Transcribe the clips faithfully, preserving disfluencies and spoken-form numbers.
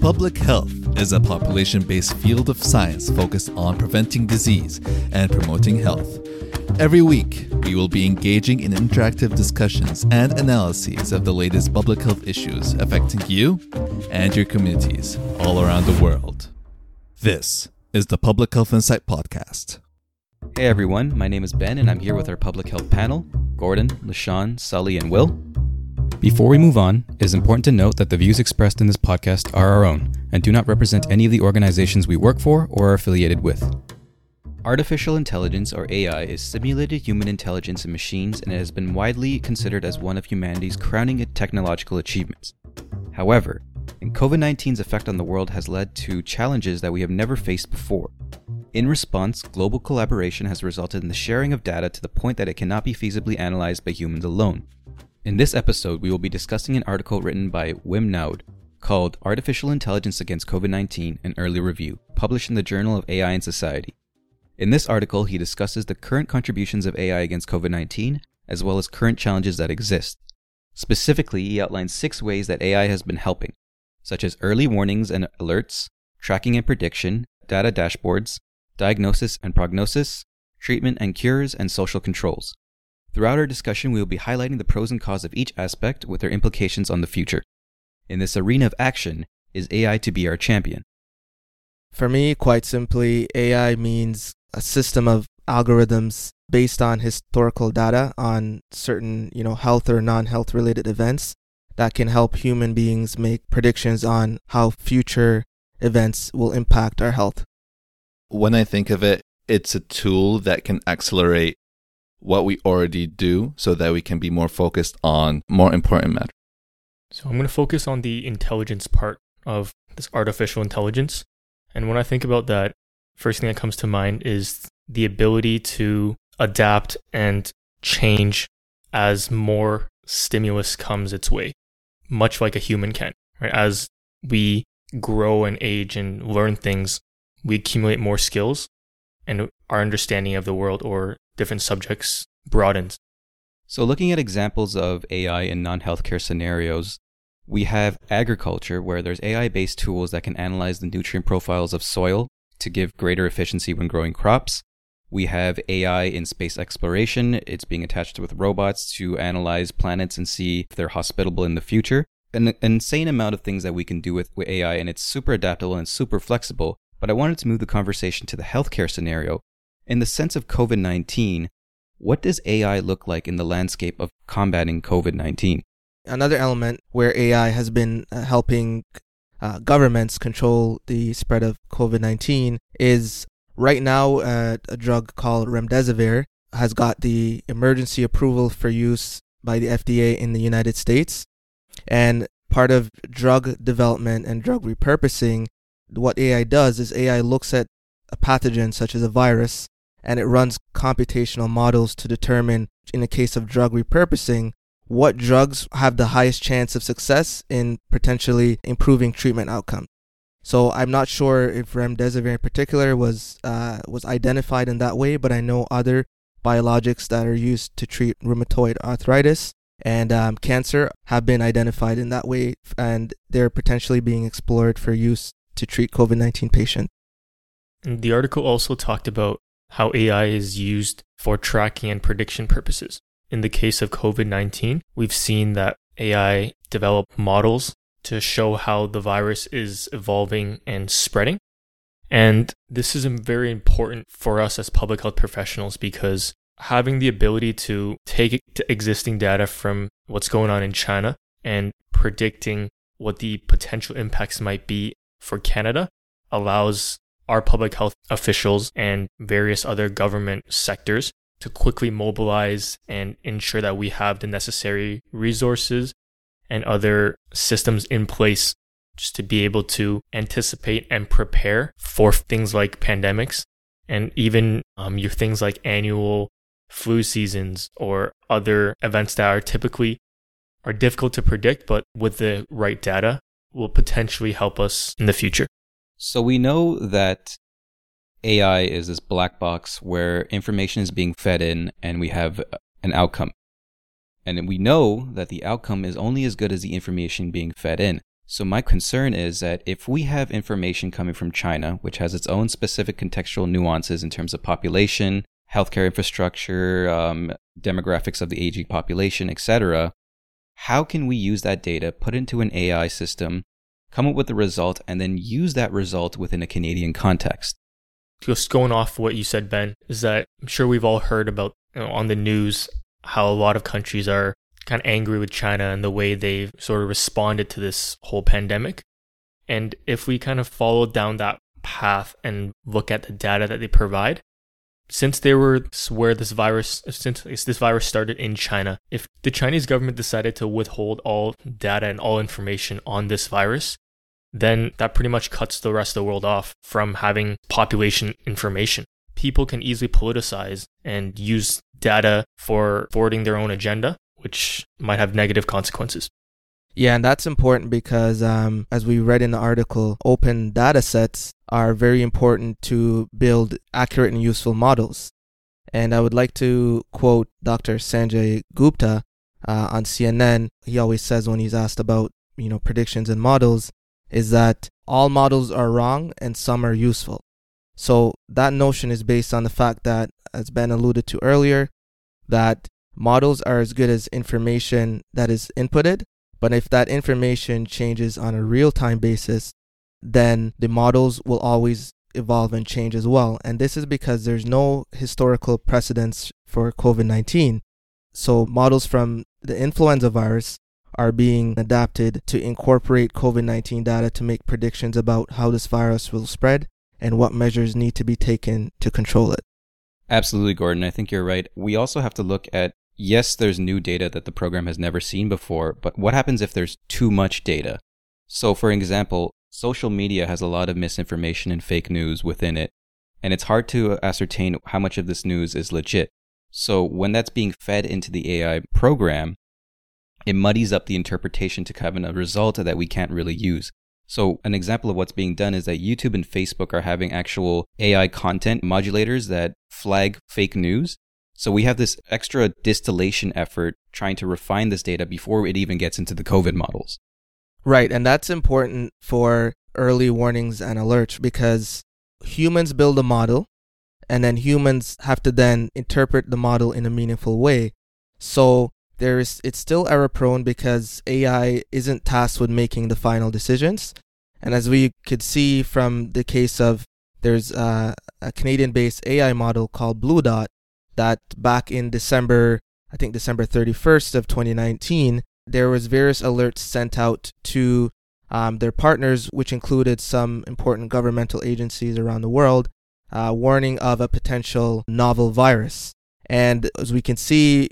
Public health is a population-based field of science focused on preventing disease and promoting health. Every week, we will be engaging in interactive discussions and analyses of the latest public health issues affecting you and your communities all around the world. This is the Public Health Insight Podcast. Hey everyone, my name is Ben and I'm here with our public health panel, Gordon, LaShawn, Sully, and Will. Before we move on, it is important to note that the views expressed in this podcast are our own and do not represent any of the organizations we work for or are affiliated with. Artificial intelligence, or A I, is simulated human intelligence in machines, and it has been widely considered as one of humanity's crowning technological achievements. However, COVID nineteen's effect on the world has led to challenges that we have never faced before. In response, global collaboration has resulted in the sharing of data to the point that it cannot be feasibly analyzed by humans alone. In this episode, we will be discussing an article written by Wim Naud called Artificial Intelligence Against COVID nineteen, an Early Review, published in the Journal of A I and Society. In this article, he discusses the current contributions of A I against COVID nineteen, as well as current challenges that exist. Specifically, he outlines six ways that A I has been helping, such as early warnings and alerts, tracking and prediction, data dashboards, diagnosis and prognosis, treatment and cures, and social controls. Throughout our discussion, we will be highlighting the pros and cons of each aspect with their implications on the future. In this arena of action, is A I to be our champion? For me, quite simply, A I means a system of algorithms based on historical data on certain, you know, health or non-health related events that can help human beings make predictions on how future events will impact our health. When I think of it, it's a tool that can accelerate what we already do so that we can be more focused on more important matters. So I'm going to focus on the intelligence part of this artificial intelligence. And when I think about that, first thing that comes to mind is the ability to adapt and change as more stimulus comes its way, much like a human can, right? As we grow and age and learn things, we accumulate more skills and our understanding of the world or different subjects broadens. So looking at examples of A I in non-healthcare scenarios, we have agriculture, where there's A I-based tools that can analyze the nutrient profiles of soil to give greater efficiency when growing crops. We have A I in space exploration. It's being attached with robots to analyze planets and see if they're hospitable in the future. An insane amount of things that we can do with A I, and it's super adaptable and super flexible. But I wanted to move the conversation to the healthcare scenario. In the sense of COVID nineteen, what does A I look like in the landscape of combating COVID nineteen? Another element where A I has been helping uh, governments control the spread of COVID nineteen is right now uh, a drug called Remdesivir has got the emergency approval for use by the F D A in the United States. And part of drug development and drug repurposing, what A I does is A I looks at a pathogen such as a virus, and it runs computational models to determine, in the case of drug repurposing, what drugs have the highest chance of success in potentially improving treatment outcomes. So I'm not sure if remdesivir in particular was uh, was identified in that way, but I know other biologics that are used to treat rheumatoid arthritis and um, cancer have been identified in that way, and they're potentially being explored for use to treat COVID nineteen patients. The article also talked about how A I is used for tracking and prediction purposes. In the case of COVID nineteen, we've seen that A I develop models to show how the virus is evolving and spreading. And this is very important for us as public health professionals, because having the ability to take existing data from what's going on in China and predicting what the potential impacts might be for Canada allows our public health officials and various other government sectors to quickly mobilize and ensure that we have the necessary resources and other systems in place just to be able to anticipate and prepare for things like pandemics and even um, your things like annual flu seasons or other events that are typically are difficult to predict, but with the right data will potentially help us in the future. So we know that A I is this black box where information is being fed in and we have an outcome. And we know that the outcome is only as good as the information being fed in. So my concern is that if we have information coming from China, which has its own specific contextual nuances in terms of population, healthcare infrastructure, um, demographics of the aging population, et cetera, how can we use that data, put into an A I system, come up with a result, and then use that result within a Canadian context? Just going off what you said, Ben, is that I'm sure we've all heard about, you know, on the news how a lot of countries are kind of angry with China and the way they've sort of responded to this whole pandemic. And if we kind of follow down that path and look at the data that they provide, since they were where this virus, since this virus started in China, if the Chinese government decided to withhold all data and all information on this virus, then that pretty much cuts the rest of the world off from having population information. People can easily politicize and use data for forwarding their own agenda, which might have negative consequences. Yeah, and that's important because um, as we read in the article, open data sets are very important to build accurate and useful models. And I would like to quote Doctor Sanjay Gupta uh, on C N N. He always says when he's asked about, you know, predictions and models, is that all models are wrong and some are useful. So that notion is based on the fact that, as Ben alluded to earlier, that models are as good as information that is inputted, but if that information changes on a real-time basis, then the models will always evolve and change as well. And this is because there's no historical precedence for covid nineteen. So models from the influenza virus are being adapted to incorporate covid nineteen data to make predictions about how this virus will spread and what measures need to be taken to control it. Absolutely, Gordon. I think you're right. We also have to look at, yes, there's new data that the program has never seen before, but what happens if there's too much data? So, for example, social media has a lot of misinformation and fake news within it, and it's hard to ascertain how much of this news is legit. So when that's being fed into the A I program, it muddies up the interpretation to have a result that we can't really use. So an example of what's being done is that YouTube and Facebook are having actual A I content modulators that flag fake news. So we have this extra distillation effort trying to refine this data before it even gets into the COVID models. Right, and that's important for early warnings and alerts because humans build a model and then humans have to then interpret the model in a meaningful way. So there is, it's still error-prone because A I isn't tasked with making the final decisions. And as we could see from the case of, there's a, a Canadian-based A I model called BlueDot, that back in December, I think December thirty-first of twenty nineteen, there was various alerts sent out to um, their partners, which included some important governmental agencies around the world, uh, warning of a potential novel virus. And as we can see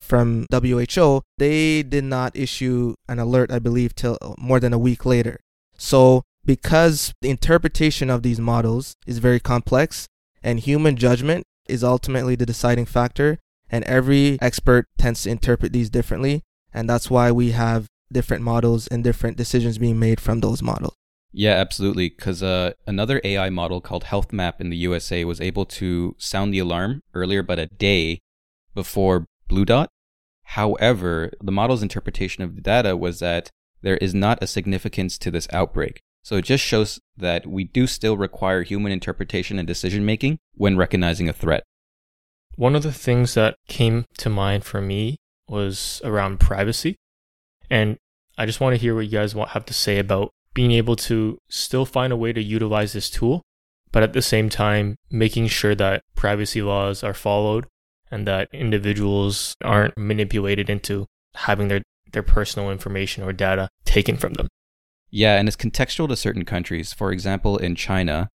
from W H O, they did not issue an alert, I believe, till more than a week later. So because the interpretation of these models is very complex and human judgment is ultimately the deciding factor, and every expert tends to interpret these differently, and that's why we have different models and different decisions being made from those models. Yeah, absolutely, because uh, another A I model called HealthMap in the U S A was able to sound the alarm earlier but a day before BlueDot. However, the model's interpretation of the data was that there is not a significance to this outbreak. So it just shows that we do still require human interpretation and decision-making when recognizing a threat. One of the things that came to mind for me was around privacy. And I just want to hear what you guys have to say about being able to still find a way to utilize this tool, but at the same time, making sure that privacy laws are followed and that individuals aren't manipulated into having their, their personal information or data taken from them. Yeah, and it's contextual to certain countries. For example, in China,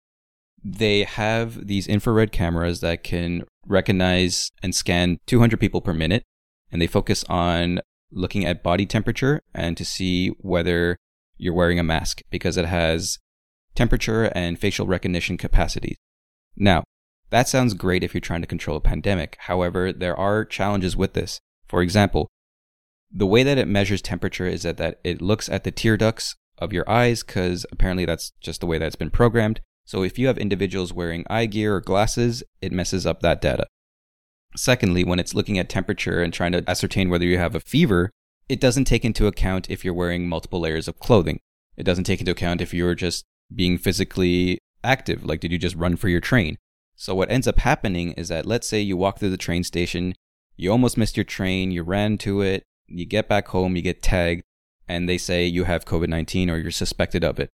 they have these infrared cameras that can recognize and scan two hundred people per minute, and they focus on looking at body temperature and to see whether you're wearing a mask because it has temperature and facial recognition capacity. Now, that sounds great if you're trying to control a pandemic. However, there are challenges with this. For example, the way that it measures temperature is that, that it looks at the tear ducts of your eyes, because apparently that's just the way that's been programmed. So if you have individuals wearing eye gear or glasses, it messes up that data. Secondly, when it's looking at temperature and trying to ascertain whether you have a fever, it doesn't take into account if you're wearing multiple layers of clothing. It doesn't take into account if you're just being physically active. Like, did you just run for your train? So what ends up happening is that, let's say you walk through the train station, you almost missed your train, you ran to it, you get back home, you get tagged, and they say you have COVID nineteen or you're suspected of it.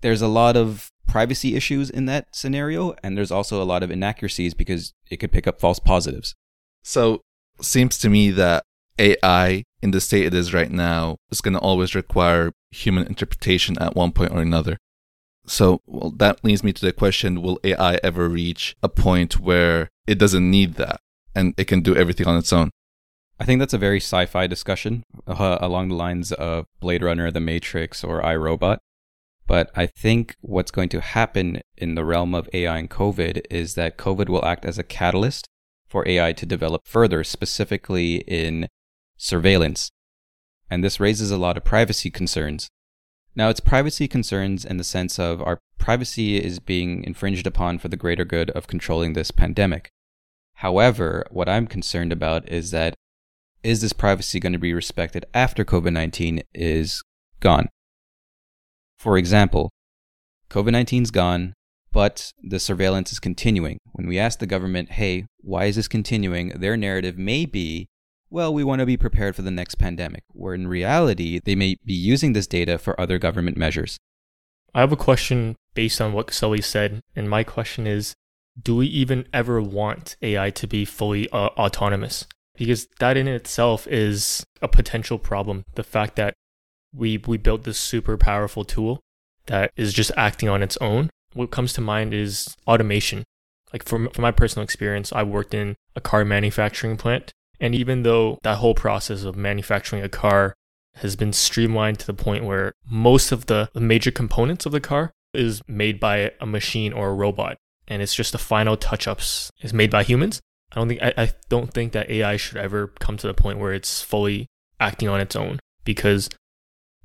There's a lot of privacy issues in that scenario, and there's also a lot of inaccuracies because it could pick up false positives. So seems to me that A I, in the state it is right now, is going to always require human interpretation at one point or another. So well, that leads me to the question, will A I ever reach a point where it doesn't need that and it can do everything on its own? I think that's a very sci-fi discussion uh, along the lines of Blade Runner, The Matrix, or iRobot. But I think what's going to happen in the realm of A I and COVID is that COVID will act as a catalyst for A I to develop further, specifically in surveillance. And this raises a lot of privacy concerns. Now, it's privacy concerns in the sense of our privacy is being infringed upon for the greater good of controlling this pandemic. However, what I'm concerned about is that, is this privacy going to be respected after COVID nineteen is gone? For example, COVID nineteen is gone, but the surveillance is continuing. When we ask the government, hey, why is this continuing? Their narrative may be, well, we want to be prepared for the next pandemic, where in reality, they may be using this data for other government measures. I have a question based on what Sully said, and my question is, do we even ever want A I to be fully uh, autonomous? Because that in itself is a potential problem. The fact that we we built this super powerful tool that is just acting on its own. What comes to mind is automation. Like from, from my personal experience, I worked in a car manufacturing plant. And even though that whole process of manufacturing a car has been streamlined to the point where most of the major components of the car is made by a machine or a robot, and it's just the final touch-ups is made by humans, I don't think I, I don't think that A I should ever come to the point where it's fully acting on its own. Because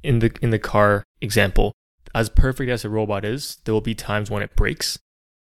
in the in the car example, as perfect as a robot is, there will be times when it breaks,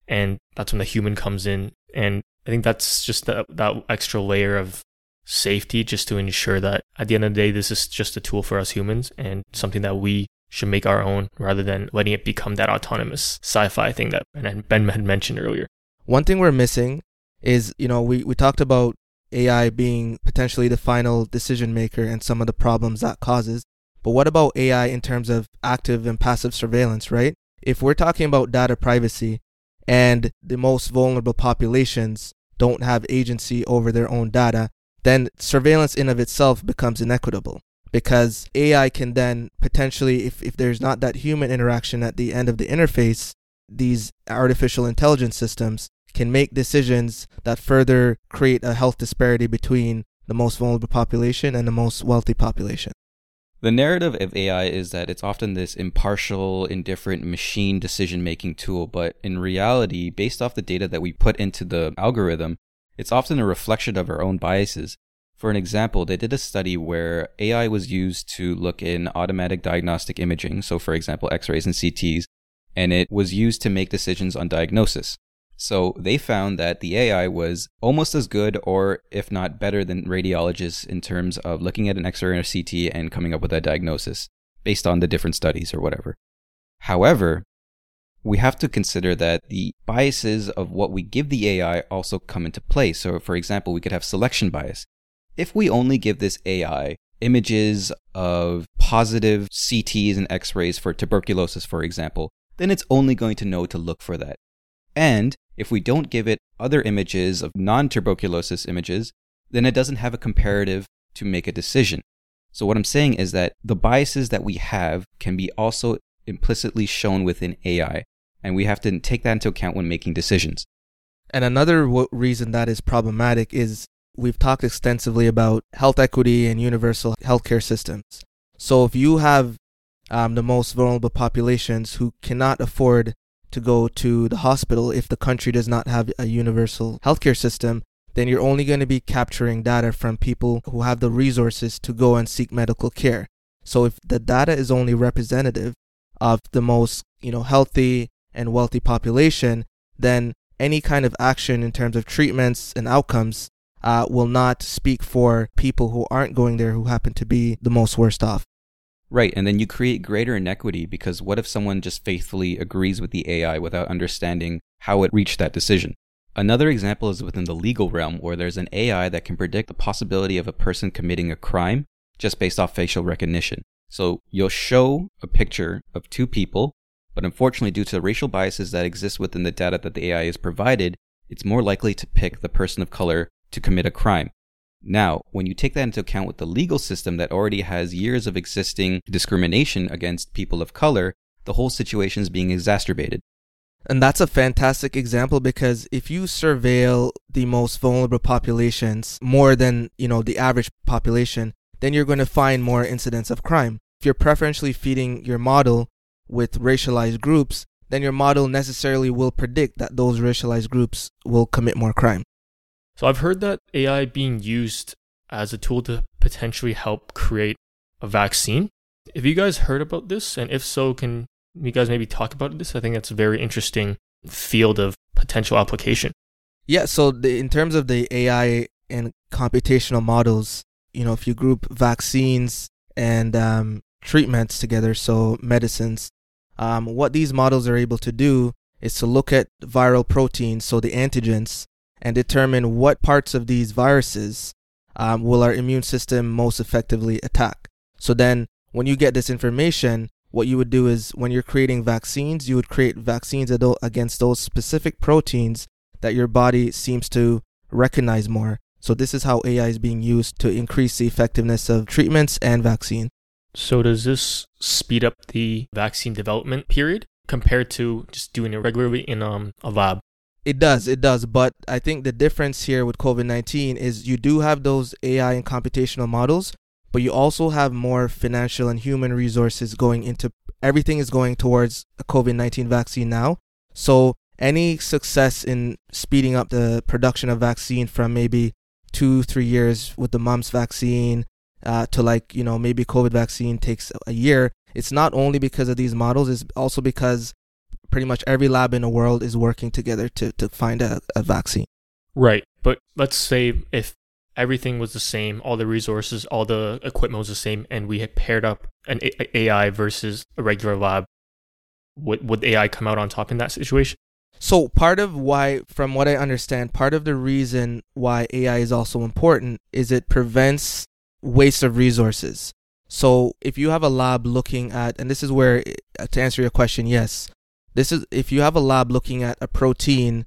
and that's when the human comes in. And I think that's just the, that extra layer of safety, just to ensure that at the end of the day, this is just a tool for us humans and something that we should make our own rather than letting it become that autonomous sci-fi thing that Ben had mentioned earlier. One thing we're missing is, you know, we, we talked about A I being potentially the final decision maker and some of the problems that causes. But what about A I in terms of active and passive surveillance, right? If we're talking about data privacy and the most vulnerable populations don't have agency over their own data, then surveillance in of itself becomes inequitable, because A I can then potentially, if, if there's not that human interaction at the end of the interface, these artificial intelligence systems can make decisions that further create a health disparity between the most vulnerable population and the most wealthy population. The narrative of A I is that it's often this impartial, indifferent machine decision-making tool, but in reality, based off the data that we put into the algorithm, it's often a reflection of our own biases. For an example, they did a study where A I was used to look in automatic diagnostic imaging, so for example, X-rays and C Ts, and it was used to make decisions on diagnosis. So they found that the A I was almost as good, or if not better than radiologists, in terms of looking at an X-ray or C T and coming up with a diagnosis based on the different studies or whatever. However, we have to consider that the biases of what we give the A I also come into play. So for example, we could have selection bias. If we only give this A I images of positive C Ts and X-rays for tuberculosis, for example, then it's only going to know to look for that. And if we don't give it other images of non-tuberculosis images, then it doesn't have a comparative to make a decision. So what I'm saying is that the biases that we have can be also implicitly shown within A I, and we have to take that into account when making decisions. And another w- reason that is problematic is we've talked extensively about health equity and universal healthcare systems. So if you have um, the most vulnerable populations who cannot afford to go to the hospital, if the country does not have a universal healthcare system, then you're only going to be capturing data from people who have the resources to go and seek medical care. So if the data is only representative of the most, you know, healthy and wealthy population, then any kind of action in terms of treatments and outcomes uh, will not speak for people who aren't going there, who happen to be the most worst off. Right, and then you create greater inequity, because what if someone just faithfully agrees with the A I without understanding how it reached that decision? Another example is within the legal realm, where there's an A I that can predict the possibility of a person committing a crime just based off facial recognition. So you'll show a picture of two people, but unfortunately, due to the racial biases that exist within the data that the A I is provided, it's more likely to pick the person of color to commit a crime. Now, when you take that into account with the legal system that already has years of existing discrimination against people of color, the whole situation is being exacerbated. And that's a fantastic example, because if you surveil the most vulnerable populations more than, you know, the average population, then you're going to find more incidents of crime. If you're preferentially feeding your model with racialized groups, then your model necessarily will predict that those racialized groups will commit more crime. So I've heard that A I being used as a tool to potentially help create a vaccine. Have you guys heard about this? And if so, can you guys maybe talk about this? I think that's a very interesting field of potential application. Yeah, so the, in terms of the A I and computational models, you know, if you group vaccines and um, treatments together, so medicines, um, what these models are able to do is to look at viral proteins, so the antigens, and determine what parts of these viruses um, will our immune system most effectively attack. So then when you get this information, what you would do is when you're creating vaccines, you would create vaccines against those specific proteins that your body seems to recognize more. So this is how A I is being used to increase the effectiveness of treatments and vaccines. So does this speed up the vaccine development period compared to just doing it regularly in um, a lab? It does, it does. But I think the difference here with COVID nineteen is you do have those A I and computational models, but you also have more financial and human resources going into everything is going towards a COVID nineteen vaccine now. So any success in speeding up the production of vaccine from maybe two, three years with the mumps vaccine uh, to like, you know, maybe COVID vaccine takes a year. It's not only because of these models, it's also because pretty much every lab in the world is working together to, to find a, a vaccine. Right. But let's say if everything was the same, all the resources, all the equipment was the same, and we had paired up an a- AI versus a regular lab, would, would A I come out on top in that situation? So part of why, from what I understand, part of the reason why A I is also important is it prevents waste of resources. So if you have a lab looking at, and this is where, to answer your question, yes, This is if you have a lab looking at a protein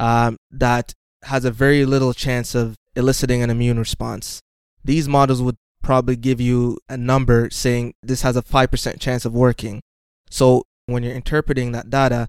um, that has a very little chance of eliciting an immune response. These models would probably give you a number saying this has a five percent chance of working. So when you're interpreting that data,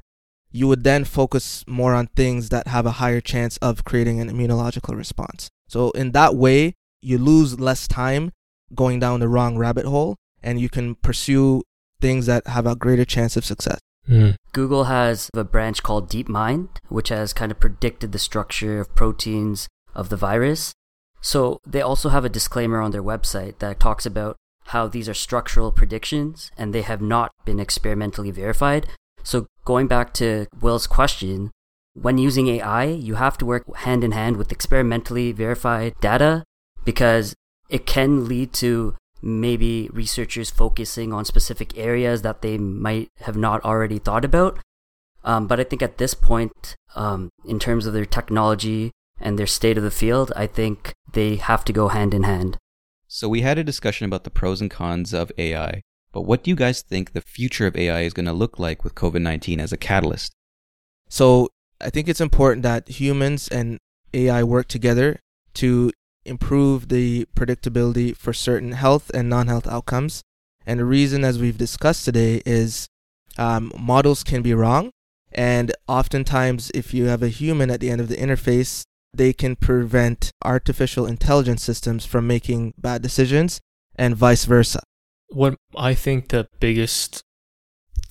you would then focus more on things that have a higher chance of creating an immunological response. So in that way, you lose less time going down the wrong rabbit hole, and you can pursue things that have a greater chance of success. Mm. Google has a branch called DeepMind, which has kind of predicted the structure of proteins of the virus. So they also have a disclaimer on their website that talks about how these are structural predictions and they have not been experimentally verified. So going back to Will's question, when using A I, you have to work hand in hand with experimentally verified data, because it can lead to maybe researchers focusing on specific areas that they might have not already thought about. Um, but I think at this point, um, in terms of their technology and their state of the field, I think they have to go hand in hand. So we had a discussion about the pros and cons of A I, but what do you guys think the future of A I is going to look like with COVID nineteen as a catalyst? So I think it's important that humans and A I work together to improve the predictability for certain health and non-health outcomes. And the reason, as we've discussed today, is um, models can be wrong. And oftentimes, if you have a human at the end of the interface, they can prevent artificial intelligence systems from making bad decisions and vice versa. What I think the biggest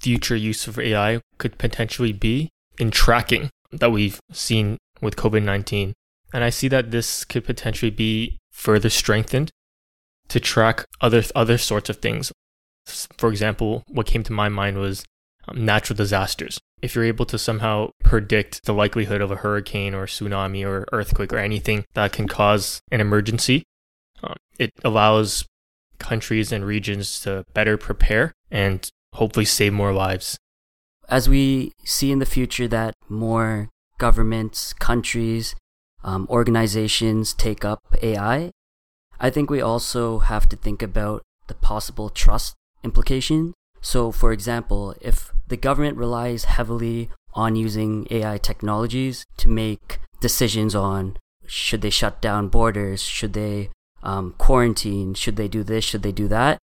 future use of A I could potentially be in tracking that we've seen with COVID nineteen. And I see that this could potentially be further strengthened to track other other sorts of things. For example, what came to my mind was um, natural disasters. If you're able to somehow predict the likelihood of a hurricane or tsunami or earthquake or anything that can cause an emergency, um, it allows countries and regions to better prepare and hopefully save more lives. As we see in the future that more governments, countries, um, organizations take up A I, I think we also have to think about the possible trust implication. So, for example, if the government relies heavily on using A I technologies to make decisions on should they shut down borders, should they um, quarantine, should they do this, should they do that,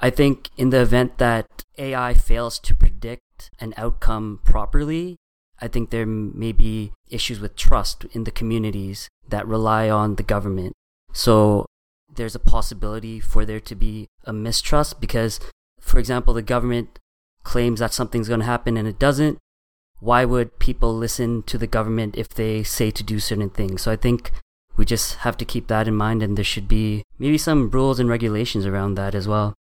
I think in the event that A I fails to predict an outcome properly, I think there may be issues with trust in the communities that rely on the government. So there's a possibility for there to be a mistrust because, for example, the government claims that something's going to happen and it doesn't. Why would people listen to the government if they say to do certain things? So I think we just have to keep that in mind, and there should be maybe some rules and regulations around that as well.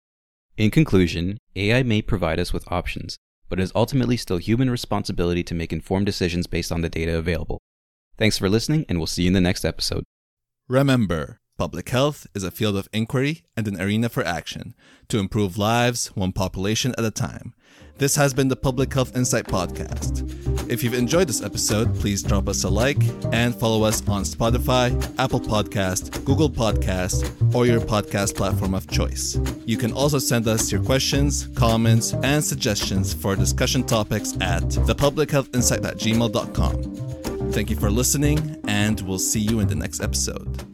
In conclusion, A I may provide us with options, but it is ultimately still human responsibility to make informed decisions based on the data available. Thanks for listening, and we'll see you in the next episode. Remember, public health is a field of inquiry and an arena for action to improve lives one population at a time. This has been the Public Health Insight Podcast. If you've enjoyed this episode, please drop us a like and follow us on Spotify, Apple Podcasts, Google Podcasts, or your podcast platform of choice. You can also send us your questions, comments, and suggestions for discussion topics at the public health insight at gmail dot com. Thank you for listening, and we'll see you in the next episode.